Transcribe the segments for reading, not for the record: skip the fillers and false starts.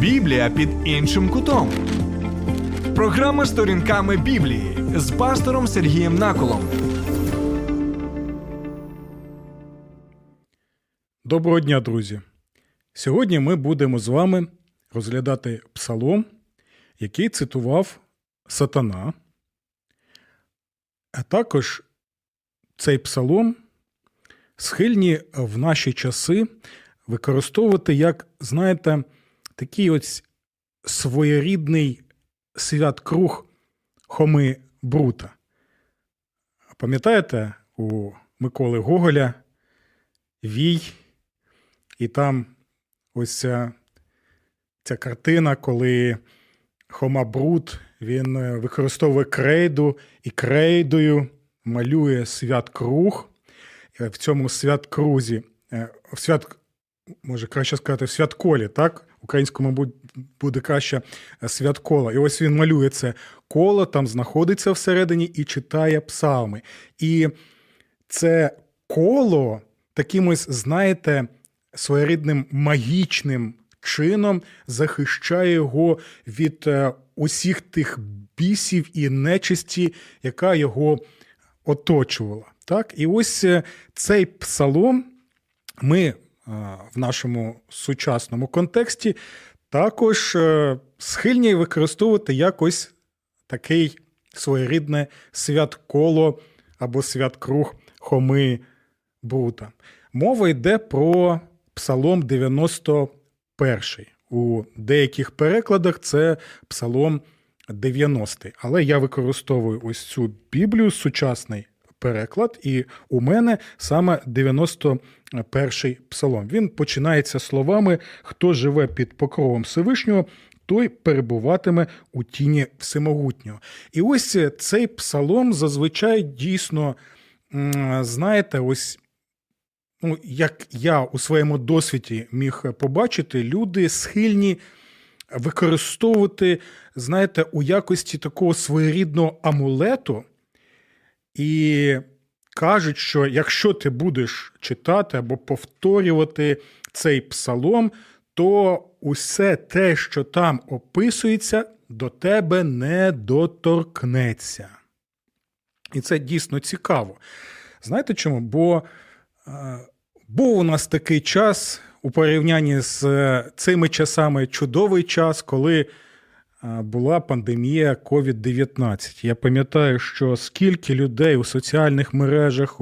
Біблія під іншим кутом. Програма «Сторінками Біблії» з пастором Сергієм Наколом. Доброго дня, друзі! Сьогодні ми будемо з вами розглядати псалом, який цитував Сатана. А також цей псалом схильні в наші часи використовувати як, знаєте, такий ось своєрідний святкруг Хоми Брута. Пам'ятаєте, у Миколи Гоголя «Вій», і там ось ця картина, коли Хома Брут, він використовує крейду і крейдою малює святкруг. В цьому святкрузі, в святколі, так? Українською, мабуть, буде краще святкола. І ось він малює це коло, там знаходиться всередині і читає псалми. І це коло таким ось, знаєте, своєрідним магічним чином захищає його від усіх тих бісів і нечисті, яка його оточувала. Так? І ось цей псалом ми в нашому сучасному контексті також схильні використовувати якось такий своєрідне святколо або святкруг Хоми Брута. Мова йде про Псалом 91. У деяких перекладах це Псалом 90. Але я використовую ось цю Біблію, сучасний переклад, і у мене саме 91-й Псалом. Він починається словами «Хто живе під покровом Всевишнього, той перебуватиме у тіні Всемогутнього». І ось цей Псалом зазвичай дійсно, знаєте, ось, ну, як я у своєму досвіді міг побачити, люди схильні використовувати, знаєте, у якості такого своєрідного амулету і кажуть, що якщо ти будеш читати або повторювати цей псалом, то усе те, що там описується, до тебе не доторкнеться. І це дійсно цікаво. Знаєте чому? Бо був у нас такий час, у порівнянні з цими часами, чудовий час, коли була пандемія COVID-19. Я пам'ятаю, що скільки людей у соціальних мережах,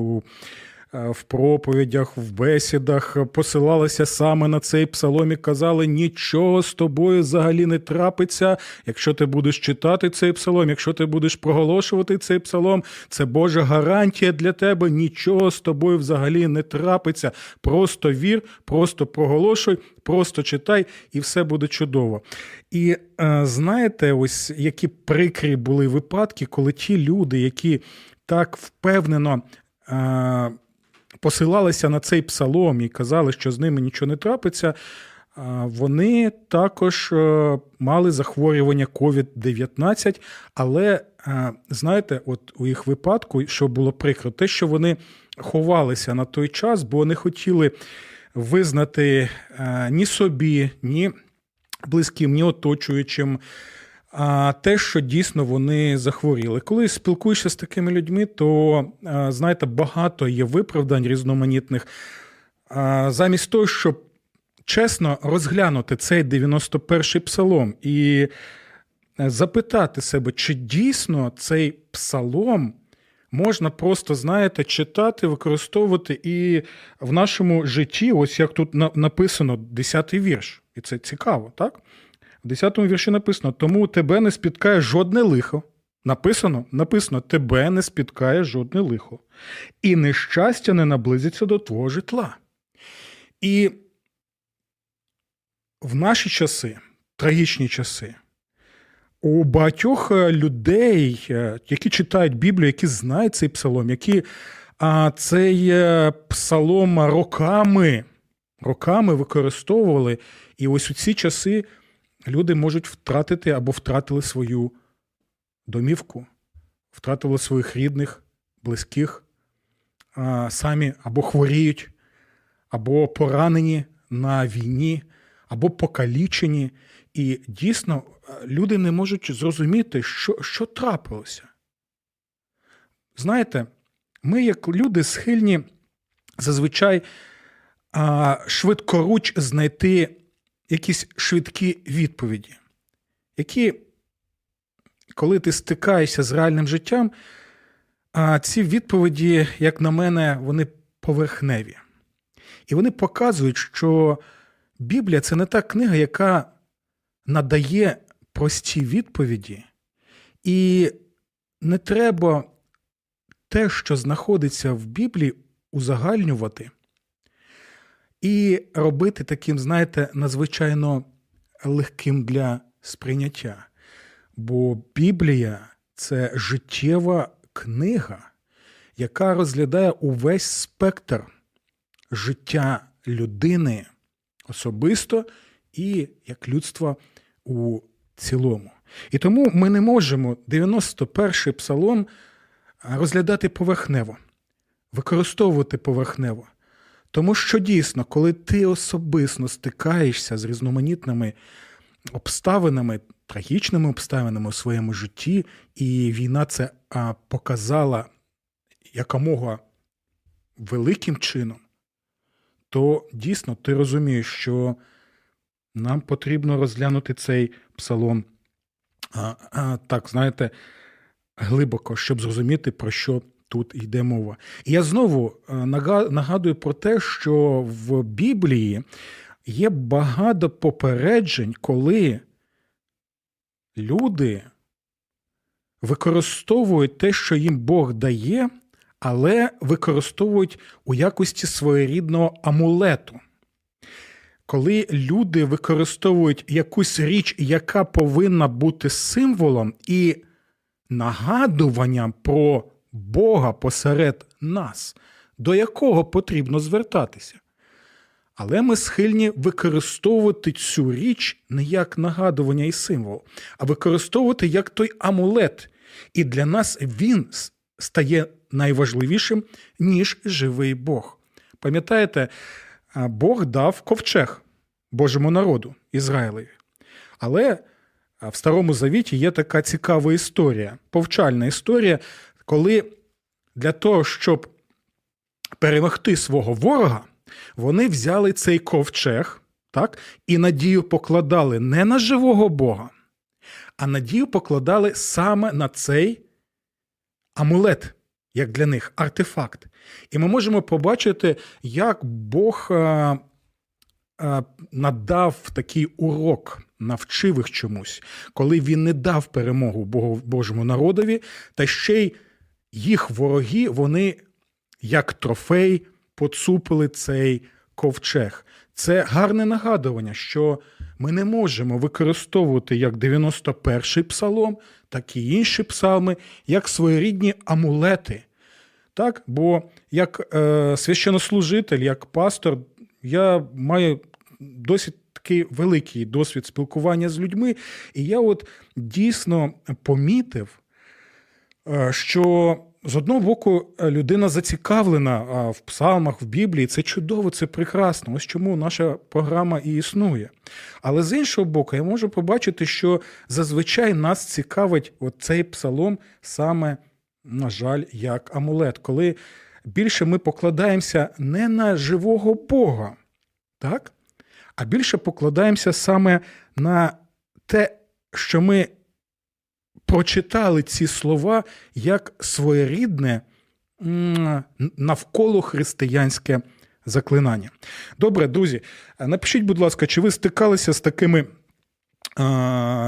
в проповідях, в бесідах посилалися саме на цей псалом і казали, нічого з тобою взагалі не трапиться, якщо ти будеш читати цей псалом, якщо ти будеш проголошувати цей псалом, це Божа гарантія для тебе, нічого з тобою взагалі не трапиться. Просто вір, просто проголошуй, просто читай, і все буде чудово. І знаєте, ось які прикрі були випадки, коли ті люди, які так впевнено посилалися на цей псалом і казали, що з ними нічого не трапиться, вони також мали захворювання COVID-19, але, знаєте, от у їх випадку, що було прикро, те, що вони ховалися на той час, бо не хотіли визнати ні собі, ні близьким, ні оточуючим, а те, що дійсно вони захворіли. Коли спілкуєшся з такими людьми, то, знаєте, багато є виправдань різноманітних. Замість того, щоб чесно розглянути цей 91-й псалом і запитати себе, чи дійсно цей псалом можна просто, знаєте, читати, використовувати і в нашому житті, ось як тут написано, 10-й вірш. І це цікаво, так? В 10-му вірші написано, тому тебе не спіткає жодне лихо. Написано, тебе не спіткає жодне лихо. І нещастя не наблизиться до твого житла. І в наші часи, трагічні часи, у багатьох людей, які читають Біблію, які знають цей псалом, які цей псалом роками використовували, і ось у ці часи люди можуть втратити або втратили свою домівку, втратили своїх рідних, близьких, самі або хворіють, або поранені на війні, або покалічені. І дійсно, люди не можуть зрозуміти, що трапилося. Знаєте, ми, як люди, схильні зазвичай швидкоруч знайти якісь швидкі відповіді, які, коли ти стикаєшся з реальним життям, ці відповіді, як на мене, вони поверхневі. І вони показують, що Біблія – це не та книга, яка надає прості відповіді, і не треба те, що знаходиться в Біблії, узагальнювати і робити таким, знаєте, надзвичайно легким для сприйняття. Бо Біблія – це життєва книга, яка розглядає увесь спектр життя людини особисто і як людства у цілому. І тому ми не можемо 91-й псалом розглядати поверхнево, використовувати поверхнево. Тому що дійсно, коли ти особисто стикаєшся з різноманітними обставинами, трагічними обставинами у своєму житті, і війна це показала якомога великим чином, то дійсно ти розумієш, що нам потрібно розглянути цей псалом так, знаєте, глибоко, щоб зрозуміти, про що тут йде мова. І я знову нагадую про те, що в Біблії є багато попереджень, коли люди використовують те, що їм Бог дає, але використовують у якості своєрідного амулету. Коли люди використовують якусь річ, яка повинна бути символом і нагадуванням про Бога посеред нас, до якого потрібно звертатися. Але ми схильні використовувати цю річ не як нагадування і символ, а використовувати як той амулет. І для нас він стає найважливішим, ніж живий Бог. Пам'ятаєте, Бог дав ковчег Божому народу, Ізраїлеві. Але в Старому Завіті є така цікава історія, повчальна історія, коли для того, щоб перемогти свого ворога, вони взяли цей ковчег, так, і надію покладали не на живого Бога, а надію покладали саме на цей амулет, як для них, артефакт. І ми можемо побачити, як Бог надав такий урок, навчив їх чомусь, коли він не дав перемогу Божому народові, та ще й їх вороги, вони як трофей поцупили цей ковчег. Це гарне нагадування, що ми не можемо використовувати як 91-й псалом, так і інші псалми, як своєрідні амулети. Так? Бо як священнослужитель, як пастор, я маю досить такий великий досвід спілкування з людьми, і я от дійсно помітив, що з одного боку людина зацікавлена в псалмах, в Біблії. Це чудово, це прекрасно. Ось чому наша програма і існує. Але з іншого боку, я можу побачити, що зазвичай нас цікавить цей псалом саме, на жаль, як амулет. Коли більше ми покладаємося не на живого Бога, так? А більше покладаємося саме на те, що ми прочитали ці слова як своєрідне навколо християнське заклинання. Добре, друзі, напишіть, будь ласка, чи ви стикалися з такими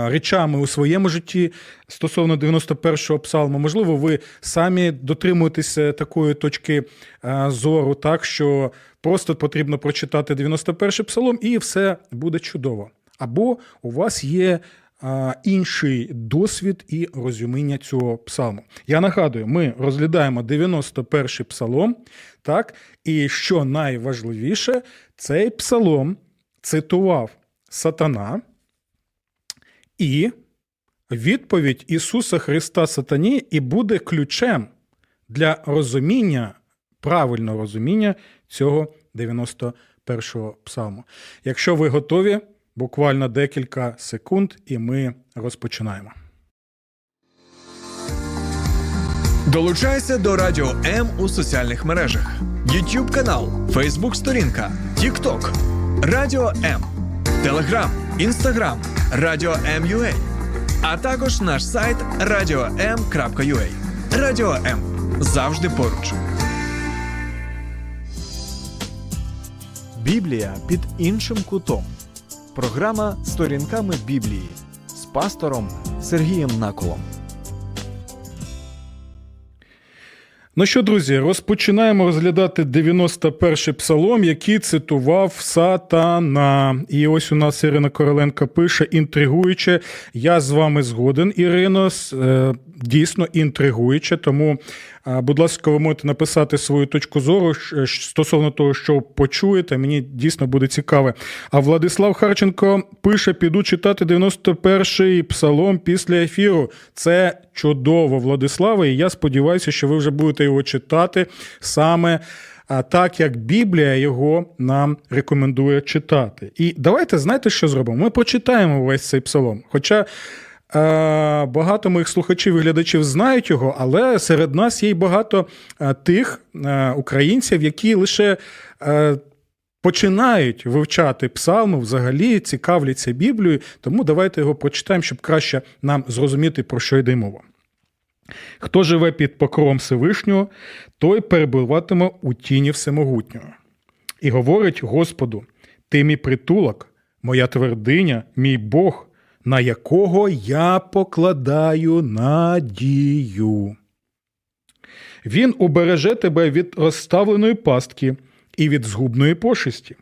речами у своєму житті стосовно 91-го псалму? Можливо, ви самі дотримуєтеся такої точки зору, так, що просто потрібно прочитати 91-й псалом і все буде чудово. Або у вас є інший досвід і розуміння цього псалму. Я нагадую, ми розглядаємо 91-й псалом, так, і що найважливіше, цей псалом цитував сатана, і відповідь Ісуса Христа сатані і буде ключем для розуміння, правильного розуміння цього 91-го псалму. Якщо ви готові, Буквально декілька секунд, і ми розпочинаємо. Долучайся до Радіо М у соціальних мережах. YouTube канал, Facebook сторінка, TikTok, Радіо М, Telegram, Instagram, Радіо М.ua, а також наш сайт radioem.ua. Радіо М. Завжди поруч. Біблія під іншим кутом. Програма «Сторінками Біблії» з пастором Сергієм Наколом. Ну що, друзі, розпочинаємо розглядати 91-й псалом, який цитував Сатана. І ось у нас Ірина Короленко пише інтригуюче. Я з вами згоден, Ірино, дійсно інтригуюче, тому, будь ласка, ви можете написати свою точку зору стосовно того, що почуєте, мені дійсно буде цікаве. А Владислав Харченко пише, піду читати 91-й псалом після ефіру. Це чудово, Владиславе, і я сподіваюся, що ви вже будете його читати саме так, як Біблія його нам рекомендує читати. І давайте, знаєте, що зробимо? Ми прочитаємо весь цей псалом, хоча багато моїх слухачів і глядачів знають його, але серед нас є й багато тих українців, які лише починають вивчати псалми, взагалі цікавляться Біблією, тому давайте його прочитаємо, щоб краще нам зрозуміти, про що йде мова. Хто живе під покровом Всевишнього, той перебуватиме у тіні Всемогутнього. І говорить Господу, ти мій притулок, моя твердиня, мій Бог, на якого я покладаю надію. Він убереже тебе від розставленої пастки і від згубної пошесті.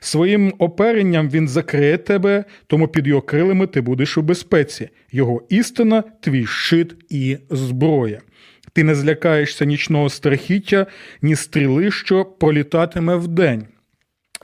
Своїм оперенням він закриє тебе, тому під його крилами ти будеш у безпеці. Його істина – твій щит і зброя. Ти не злякаєшся нічного страхіття, ні стріли, що пролітатиме вдень,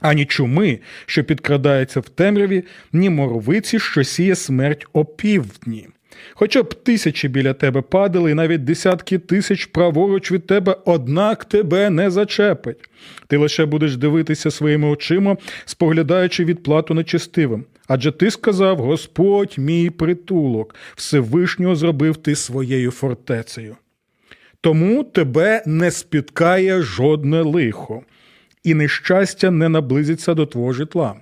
ані чуми, що підкрадається в темряві, ні моровиці, що сіє смерть опівдні. Хоча б тисячі біля тебе падали, і навіть десятки тисяч праворуч від тебе, однак тебе не зачепить. Ти лише будеш дивитися своїми очима, споглядаючи відплату нечестивим. Адже ти сказав, Господь мій притулок, Всевишнього зробив ти своєю фортецею. Тому тебе не спіткає жодне лихо, і нещастя не наблизиться до твого житла.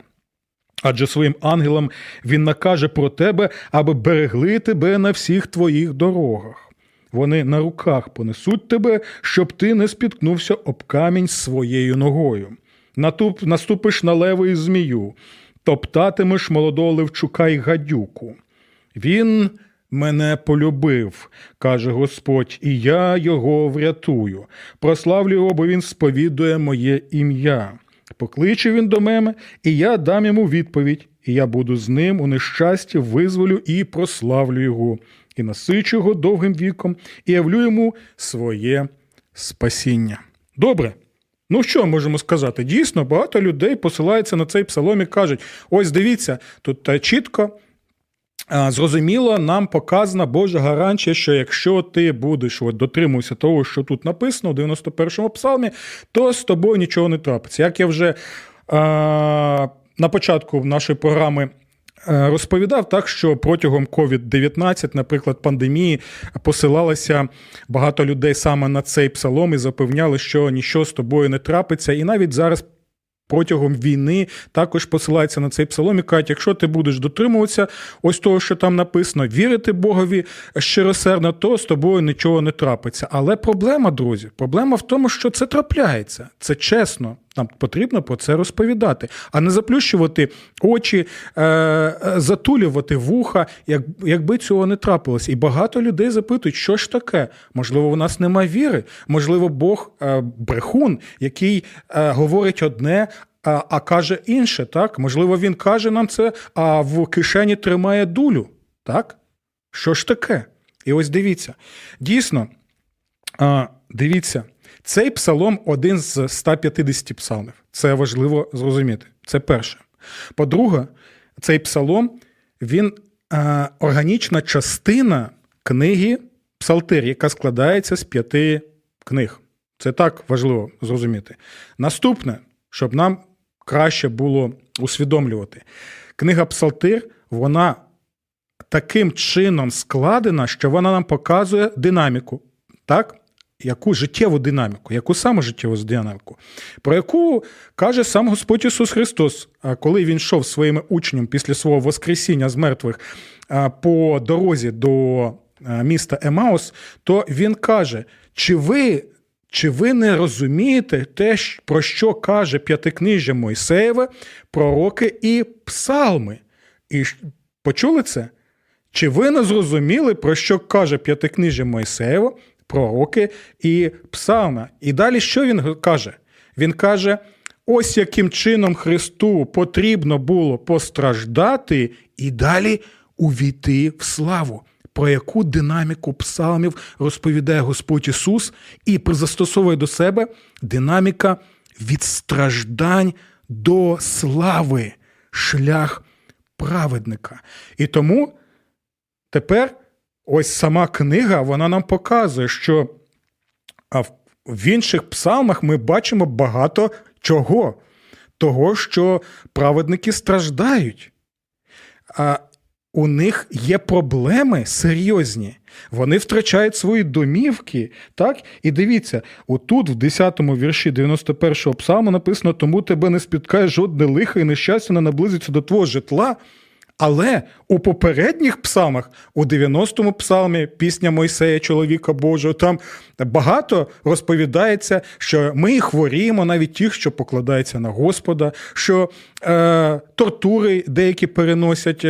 Адже своїм ангелам він накаже про тебе, аби берегли тебе на всіх твоїх дорогах. Вони на руках понесуть тебе, щоб ти не спіткнувся об камінь своєю ногою. Наступиш на лева і змію, топтатимеш молодого левчука і гадюку. Він мене полюбив, каже Господь, і я його врятую. Прославлю його, бо він сповідує моє ім'я. Покличе він до мене, і я дам йому відповідь, і я буду з ним у нещасті, визволю і прославлю його, і насичу його довгим віком, і явлю йому своє спасіння. Добре. Ну що можемо сказати? Дійсно, багато людей посилаються на цей псалом і кажуть, ось дивіться, тут чітко, зрозуміло, нам показана Божа гарантія, що якщо ти будеш дотримуватися того, що тут написано у 91-му псалмі, то з тобою нічого не трапиться. Як я вже на початку нашої програми розповідав, так, що протягом COVID-19, наприклад, пандемії, посилалося багато людей саме на цей псалом і запевняли, що нічого з тобою не трапиться, і навіть зараз протягом війни також посилається на цей псалом і кажуть, якщо ти будеш дотримуватися ось того, що там написано, вірити Богові щиросердно, то з тобою нічого не трапиться. Але проблема, друзі, проблема в тому, що це трапляється. Це чесно. Нам потрібно про це розповідати, а не заплющувати очі, затулювати вуха, якби цього не трапилось. І багато людей запитують, що ж таке? Можливо, у нас нема віри? Можливо, Бог брехун, який говорить одне, а каже інше, так? Можливо, він каже нам це, а в кишені тримає дулю, так? Що ж таке? І ось дивіться. Дійсно, дивіться. Цей псалом – один з 150 псалмів. Це важливо зрозуміти. Це перше. По-друге, цей псалом – він органічна частина книги «Псалтир», яка складається з 5 книг. Це так важливо зрозуміти. Наступне, щоб нам краще було усвідомлювати. Книга «Псалтир», вона таким чином складена, що вона нам показує динаміку, так? Яку життєву динаміку, яку саме життєву динаміку, про яку каже сам Господь Ісус Христос, коли Він йшов своїми учнями після свого воскресіння з мертвих по дорозі до міста Емаус, то Він каже, чи ви не розумієте те, про що каже П'ятикнижжя Мойсеєва, пророки і псалми? І почули це? Чи ви не зрозуміли, про що каже П'ятикнижжя Мойсеєва, пророки і псалма? І далі що він каже? Він каже, ось яким чином Христу потрібно було постраждати і далі увійти в славу. Про яку динаміку псалмів розповідає Господь Ісус і застосовує до себе динаміка від страждань до слави, шлях праведника. І тому тепер ось сама книга, вона нам показує, що в інших псалмах ми бачимо багато чого. Того, що праведники страждають. А у них є проблеми серйозні. Вони втрачають свої домівки. Так? І дивіться, отут в 10-му вірші 91-го псалму написано, тому тебе не спіткає жодне лихо і нещастя не наблизиться до твого житла. Але у попередніх псалмах, у 90-му псалмі, пісня Мойсея, чоловіка Божого, там багато розповідається, що ми хворіємо, навіть тих, що покладаються на Господа, що тортури деякі переносять.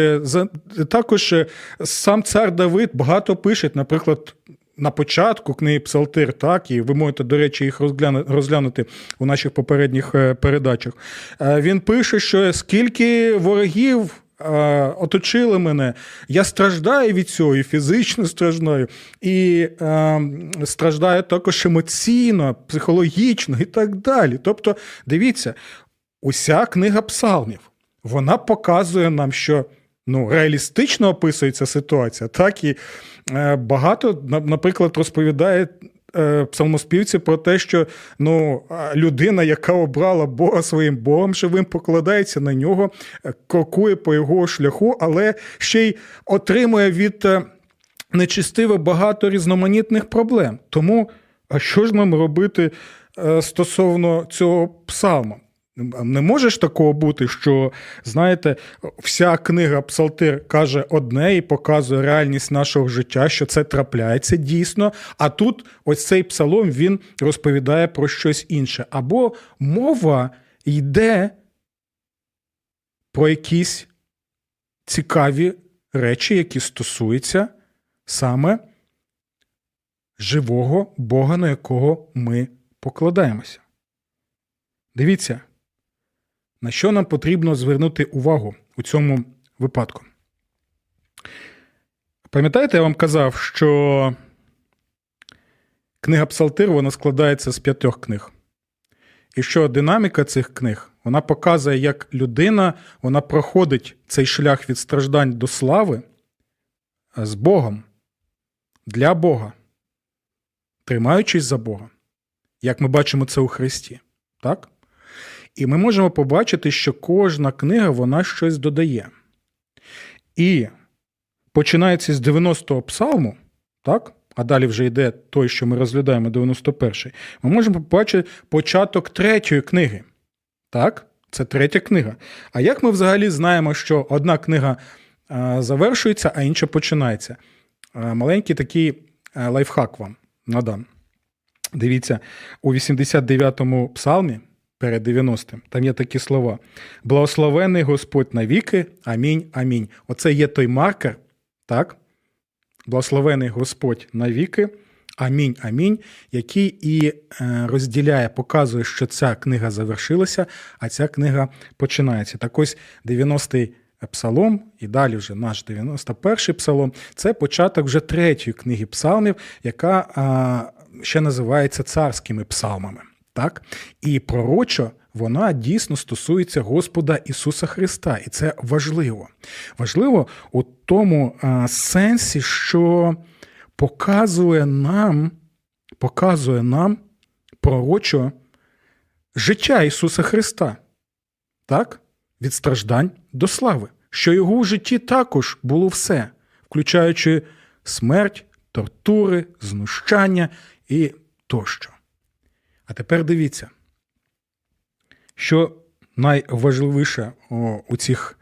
Також сам цар Давид багато пише, наприклад, на початку книги «Псалтир», так, і ви можете, до речі, їх розглянути у наших попередніх передачах. Він пише, що скільки ворогів оточили мене, я страждаю від цього, і фізично страждаю, і страждаю також емоційно, психологічно і так далі. Тобто, дивіться, уся книга псалмів, вона показує нам, що реалістично описується ситуація, так, і багато, наприклад, розповідає псалмоспівці про те, що людина, яка обрала Бога своїм Богом живим, покладається на нього, крокує по його шляху, але ще й отримує від нечистивих багато різноманітних проблем. Тому, а що ж нам робити стосовно цього псалма? Не може ж такого бути, що, знаєте, вся книга «Псалтир» каже одне і показує реальність нашого життя, що це трапляється дійсно, а тут ось цей псалом, він розповідає про щось інше. Або мова йде про якісь цікаві речі, які стосуються саме живого Бога, на якого ми покладаємося. Дивіться. На що нам потрібно звернути увагу у цьому випадку? Пам'ятаєте, я вам казав, що книга «Псалтир» вона складається з 5 книг. І що динаміка цих книг, вона показує, як людина, вона проходить цей шлях від страждань до слави з Богом, для Бога, тримаючись за Бога, як ми бачимо це у Христі. Так? І ми можемо побачити, що кожна книга, вона щось додає. І починається з 90-го псалму, так? А далі вже йде той, що ми розглядаємо, 91-й, ми можемо побачити початок 3-ї книги. Так? Це 3-я книга. А як ми взагалі знаємо, що одна книга завершується, а інша починається? Маленький такий лайфхак вам надам. Дивіться, у 89-му псалмі, перед 90-м. Там є такі слова. «Благословений Господь навіки, амінь, амінь». Оце є той маркер, так? «Благословений Господь навіки, амінь, амінь», який і розділяє, показує, що ця книга завершилася, а ця книга починається. Так ось 90-й псалом, і далі вже наш 91-й псалом, це початок вже 3-ї книги псалмів, яка ще називається «Царськими псалмами». Так? І пророчо вона дійсно стосується Господа Ісуса Христа. І це важливо. Важливо у тому сенсі, що показує нам пророчо життя Ісуса Христа. так? Від страждань до слави. Що його в житті також було все, включаючи смерть, тортури, знущання і тощо. А тепер дивіться, що найважливіше у цих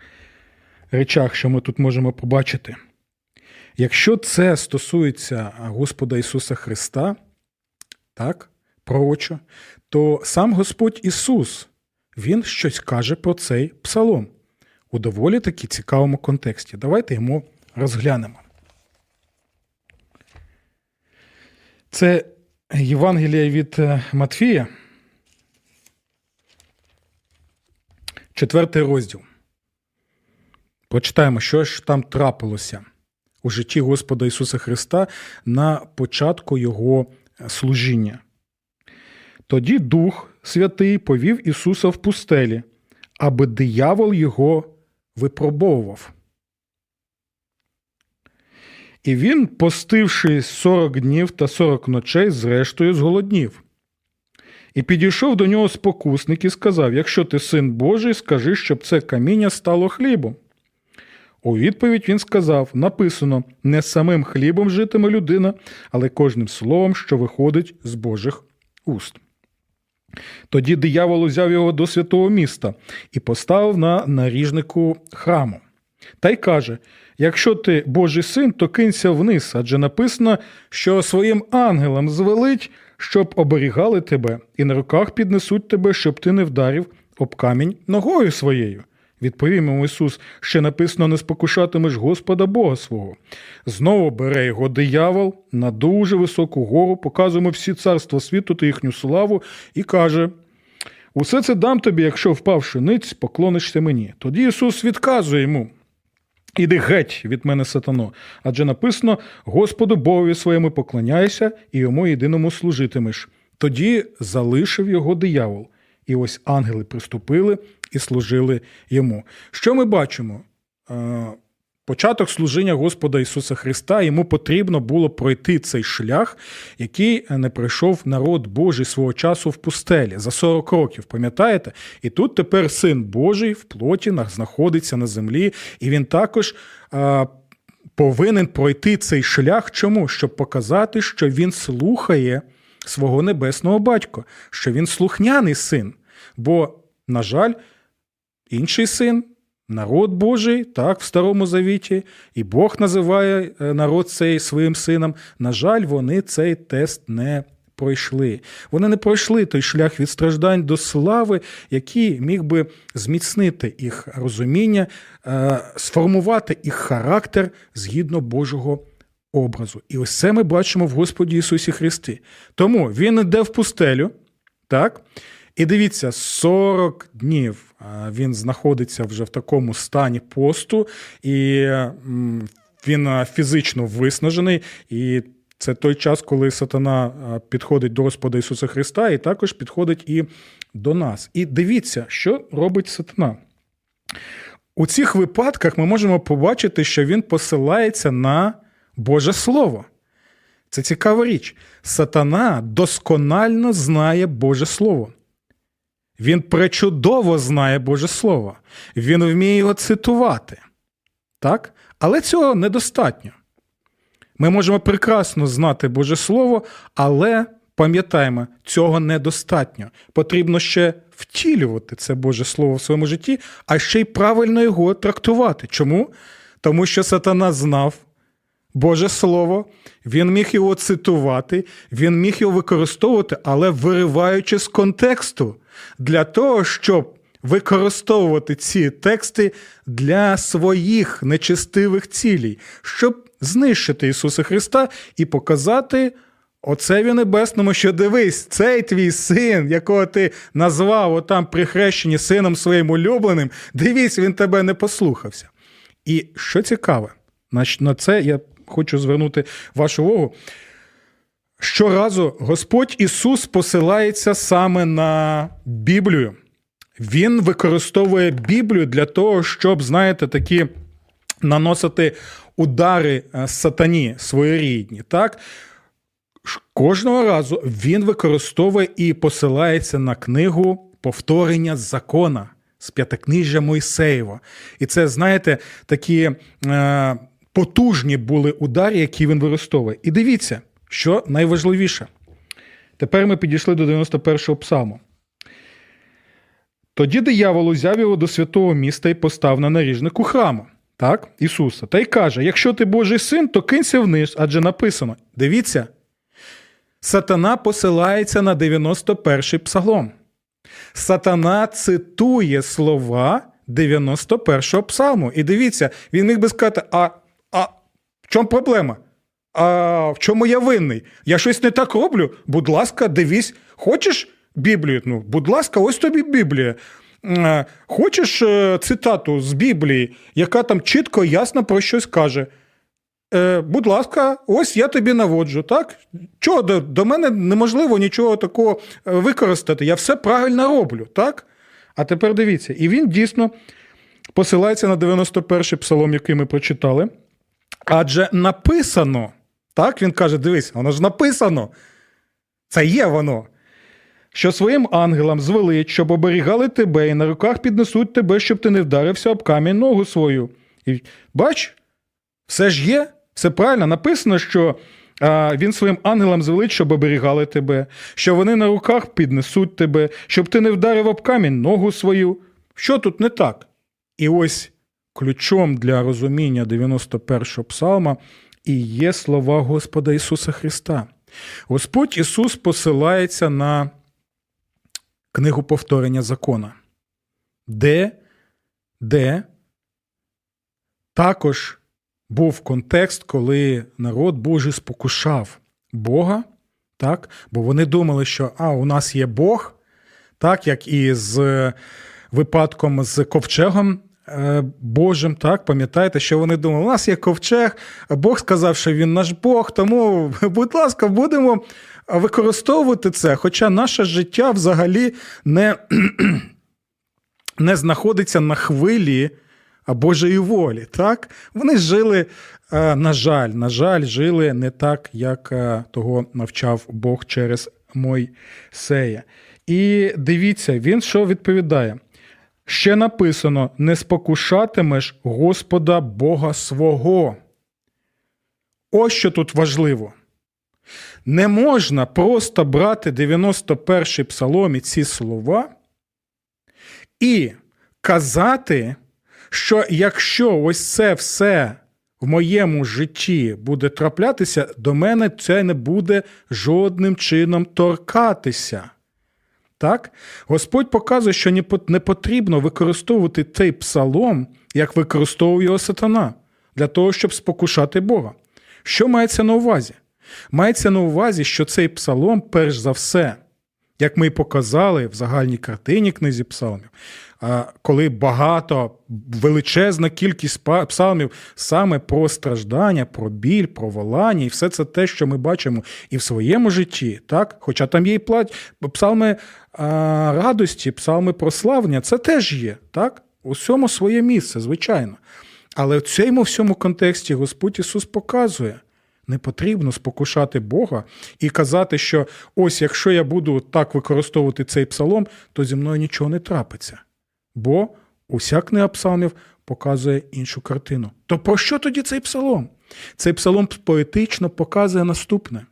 речах, що ми тут можемо побачити. Якщо це стосується Господа Ісуса Христа, так, пророчо, то сам Господь Ісус, Він щось каже про цей псалом у доволі таки цікавому контексті. Давайте йому розглянемо. Це Євангелія від Матфія, 4 розділ. Прочитаємо, що ж там трапилося у житті Господа Ісуса Христа на початку Його служіння. Тоді Дух Святий повів Ісуса в пустелі, аби диявол Його випробовував. І Він, постивши 40 днів та 40 ночей, зрештою зголоднів. І підійшов до Нього спокусник і сказав: «Якщо ти Син Божий, скажи, щоб це каміння стало хлібом». У відповідь Він сказав: написано, не самим хлібом житиме людина, але кожним словом, що виходить з Божих уст. Тоді диявол узяв Його до святого міста і поставив на наріжнику храму. Та й каже: якщо ти Божий син, то кинься вниз, адже написано, що своїм ангелам звелить, щоб оберігали тебе, і на руках піднесуть тебе, щоб ти не вдарив об камінь ногою своєю. Відповів йому Ісус: ще написано, не спокушатимеш Господа Бога свого. Знову бере Його диявол на дуже високу гору, показуємо всі царства світу та їхню славу, і каже: усе це дам тобі, якщо впавши ниць, поклонишся мені. Тоді Ісус відказує йому: іди геть від мене, сатано, адже написано, Господу Богові своєму поклоняйся і йому єдиному служитимеш. Тоді залишив його диявол. І ось ангели приступили і служили йому. Що ми бачимо? Початок служіння Господа Ісуса Христа, йому потрібно було пройти цей шлях, який не пройшов народ Божий свого часу в пустелі за 40 років, пам'ятаєте? І тут тепер Син Божий в плоті знаходиться на землі, і він також повинен пройти цей шлях. Чому? Щоб показати, що він слухає свого небесного батька, що він слухняний син. Бо, на жаль, інший син, народ Божий, так, в Старому Завіті, і Бог називає народ цей своїм сином, на жаль, вони цей тест не пройшли. Вони не пройшли той шлях від страждань до слави, який міг би зміцнити їх розуміння, сформувати їх характер згідно Божого образу. І ось це ми бачимо в Господі Ісусі Христі. Тому Він йде в пустелю, так? І дивіться, 40 днів він знаходиться вже в такому стані посту, і він фізично виснажений, і це той час, коли сатана підходить до Господа Ісуса Христа і також підходить і до нас. І дивіться, що робить сатана. У цих випадках ми можемо побачити, що він посилається на Боже Слово. Це цікава річ. Сатана досконально знає Боже Слово. Він пречудово знає Боже Слово. Він вміє його цитувати. Так? Але цього недостатньо. Ми можемо прекрасно знати Боже Слово, але, пам'ятаємо, цього недостатньо. Потрібно ще втілювати це Боже Слово в своєму житті, а ще й правильно його трактувати. Чому? Тому що сатана знав Боже Слово, він міг його цитувати, він міг його використовувати, але вириваючи з контексту, для того, щоб використовувати ці тексти для своїх нечистивих цілей, щоб знищити Ісуса Христа і показати Отцеві Небесному, що дивись, цей твій син, якого ти назвав отам при хрещенні сином своїм улюбленим, дивись, він тебе не послухався. І що цікаве, на це я хочу звернути вашу увагу. Щоразу Господь Ісус посилається саме на Біблію. Він використовує Біблію для того, щоб, знаєте, такі наносити удари сатані своєрідні, так? Кожного разу він використовує і посилається на книгу «Повторення закона». з П'ятикнижжя Мойсеєва. І це, знаєте, такі потужні були удари, які він використовує. І дивіться, що найважливіше. Тепер ми підійшли до 91-го псалму. Тоді диявол узяв його до святого міста і постав на наріжнику храму, так, Ісуса. Та й каже, якщо ти Божий син, то кинься вниз, адже написано. Дивіться, сатана посилається на 91-й псалом. Сатана цитує слова 91-го псалму. І дивіться, він міг би сказати, а в чому проблема? А в чому я винний? Я щось не так роблю? Будь ласка, дивись. Хочеш Біблію? Ну, будь ласка, ось тобі Біблія. Хочеш цитату з Біблії, яка там чітко, ясно про щось каже? Будь ласка, ось я тобі наводжу, так? Чого до мене неможливо нічого такого використати. Я все правильно роблю, так? А тепер дивіться. І він дійсно посилається на 91-й псалом, який ми прочитали. Адже написано, так? Він каже, дивись, воно ж написано. Це є воно. Що своїм ангелам звелить, щоб оберігали тебе, і на руках піднесуть тебе, щоб ти не вдарився об камінь ногу свою. І, бач, все ж є, все правильно. Написано, що він своїм ангелам звелить, щоб оберігали тебе, що вони на руках піднесуть тебе, щоб ти не вдарив об камінь ногу свою. Що тут не так? І ось ключом для розуміння 91-го псалма і є слова Господа Ісуса Христа. Господь Ісус посилається на книгу «Повторення закона», де також був контекст, коли народ Божий спокушав Бога, так? Бо вони думали, що у нас є Бог, так як і з випадком з ковчегом Божим, так, пам'ятаєте, що вони думали, у нас є ковчег, Бог сказав, що він наш Бог, тому, будь ласка, будемо використовувати це, хоча наше життя взагалі не знаходиться на хвилі Божої волі, так? Вони жили, на жаль, жили не так, як того навчав Бог через Мойсея. І дивіться, він що відповідає? Ще написано, не спокушатимеш Господа Бога свого. Ось що тут важливо. Не можна просто брати 91-й псалом і ці слова і казати, що якщо ось це все в моєму житті буде траплятися, до мене це не буде жодним чином торкатися. Так? Господь показує, що не потрібно використовувати цей псалом, як використовував його сатана, для того, щоб спокушати Бога. Що мається на увазі? Мається на увазі, що цей псалом, перш за все, як ми і показали в загальній картині книзі псалмів, коли величезна кількість псалмів саме про страждання, про біль, про волання, і все це те, що ми бачимо і в своєму житті, так? Хоча там є і псалми радості, псалми прославлення, це теж є, так? Усьому своє місце, звичайно. Але в цьому всьому контексті Господь Ісус показує, не потрібно спокушати Бога і казати, що ось якщо я буду так використовувати цей псалом, то зі мною нічого не трапиться. Бо уся книга псалмів показує іншу картину. То про що тоді цей псалом? Цей псалом поетично показує наступне.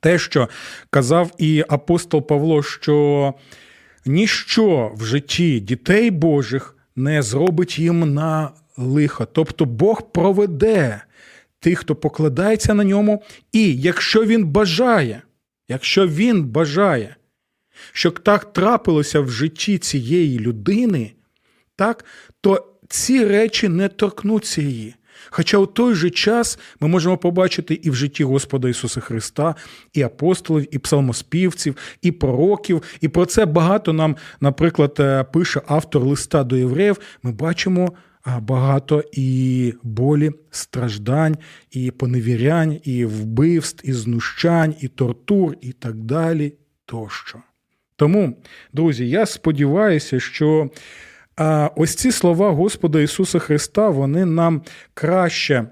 Те, що казав і апостол Павло, що ніщо в житті дітей Божих не зробить їм на лихо. Тобто Бог проведе тих, хто покладається на ньому, і якщо він бажає, щоб так трапилося в житті цієї людини, так, то ці речі не торкнуться її. Хоча у той же час ми можемо побачити і в житті Господа Ісуса Христа, і апостолів, і псалмоспівців, і пророків, і про це багато нам, наприклад, пише автор листа до євреїв, ми бачимо багато і болі, страждань, і поневірянь, і вбивств, і знущань, і тортур, і так далі тощо. Тому, друзі, я сподіваюся, що ось ці слова Господа Ісуса Христа, вони нам краще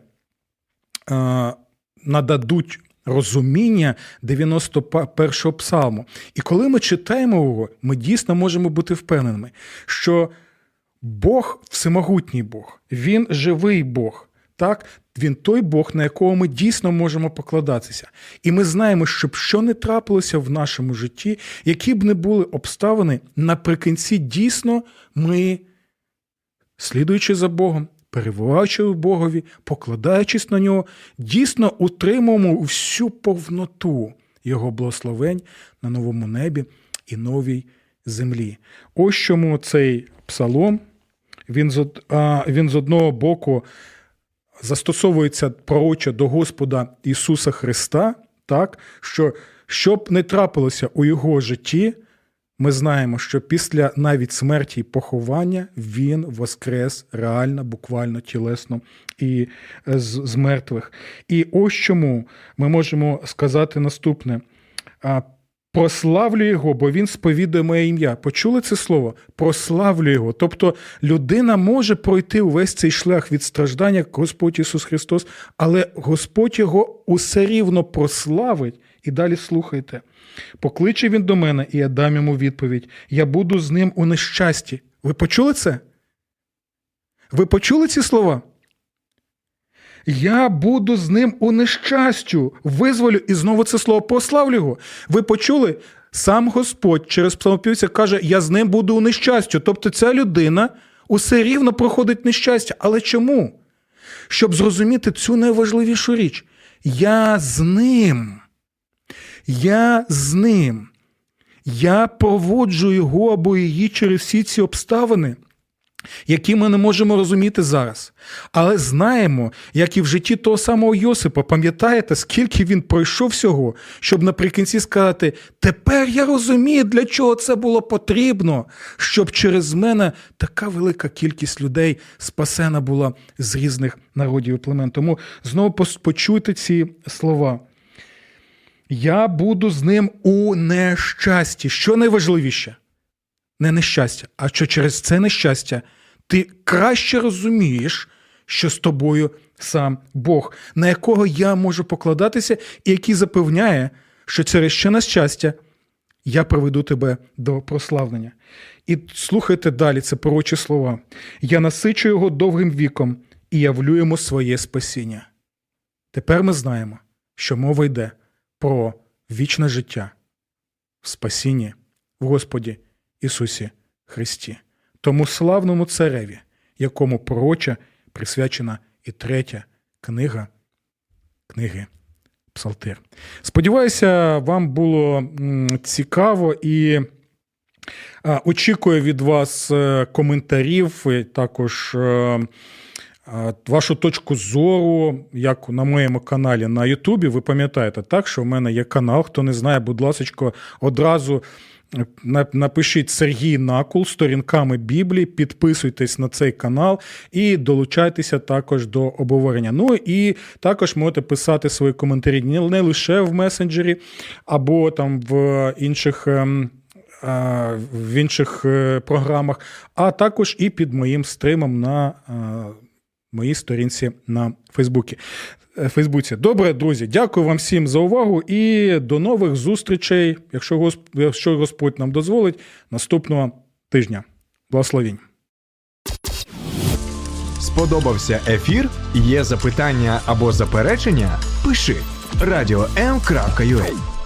нададуть розуміння 91-го псалму. І коли ми читаємо його, ми дійсно можемо бути впевненими, що Бог – всемогутній Бог, Він – живий Бог, так? Він той Бог, на якого ми дійсно можемо покладатися. І ми знаємо, щоб що не трапилося в нашому житті, які б не були обставини, наприкінці дійсно ми, слідуючи за Богом, перебуваючи у Богові, покладаючись на Нього, дійсно утримуємо всю повноту Його благословень на новому небі і новій землі. Ось чому цей псалом, він з одного боку застосовується пророче до Господа Ісуса Христа, так, що щоб не трапилося у Його житті, ми знаємо, що після навіть смерті і поховання Він воскрес реально, буквально, тілесно і з мертвих. І ось чому ми можемо сказати наступне. «Прославлю Його, бо Він сповідує моє ім'я». Почули це слово? «Прославлю Його». Тобто людина може пройти увесь цей шлях від страждання, як Господь Ісус Христос, але Господь Його усе рівно прославить. І далі слухайте. «Покличе Він до мене, і я дам Йому відповідь. Я буду з Ним у нещасті». Ви почули це? Ви почули ці слова? «Я буду з Ним у нещастю, визволю». І знову це слово «прославлю Його». Ви почули? Сам Господь через псалмопівця каже, «Я з Ним буду у нещастю». Тобто ця людина усе рівно проходить нещастя. Але чому? Щоб зрозуміти цю найважливішу річ. «Я з Ним». Я з Ним. Я проводжу Його або її через всі ці обставини, які ми не можемо розуміти зараз. Але знаємо, як і в житті того самого Йосипа, пам'ятаєте, скільки він пройшов всього, щоб наприкінці сказати, тепер я розумію, для чого це було потрібно, щоб через мене така велика кількість людей спасена була з різних народів і племен. Тому знову почуйте ці слова. Я буду з Ним у нещасті. Що найважливіше? Не нещастя, а що через це нещастя ти краще розумієш, що з тобою сам Бог, на якого я можу покладатися і який запевняє, що через ще нещастя я приведу тебе до прославлення. І слухайте далі, це пророчі слова. Я насичу Його довгим віком і явлю Йому своє спасіння. Тепер ми знаємо, що мова йде про вічне життя в спасінні в Господі Ісусі Христі, тому славному цареві, якому пророча присвячена і третя книги Псалтир. Сподіваюся, вам було цікаво і очікую від вас коментарів, і також вашу точку зору, як на моєму каналі на Ютубі. Ви пам'ятаєте, так, що в мене є канал. Хто не знає, будь ласочко, одразу напишіть Сергій Накол «Сторінками Біблії», підписуйтесь на цей канал і долучайтеся також до обговорення. Ну і також можете писати свої коментарі не лише в месенджері або там в інших програмах, а також і під моїм стримом на моїй сторінці на Фейсбуці. Добре, друзі, дякую вам всім за увагу і до нових зустрічей, якщо Господь нам дозволить, наступного тижня. Благословінь. Сподобався ефір? Є запитання або заперечення? Пиши radio.m.ua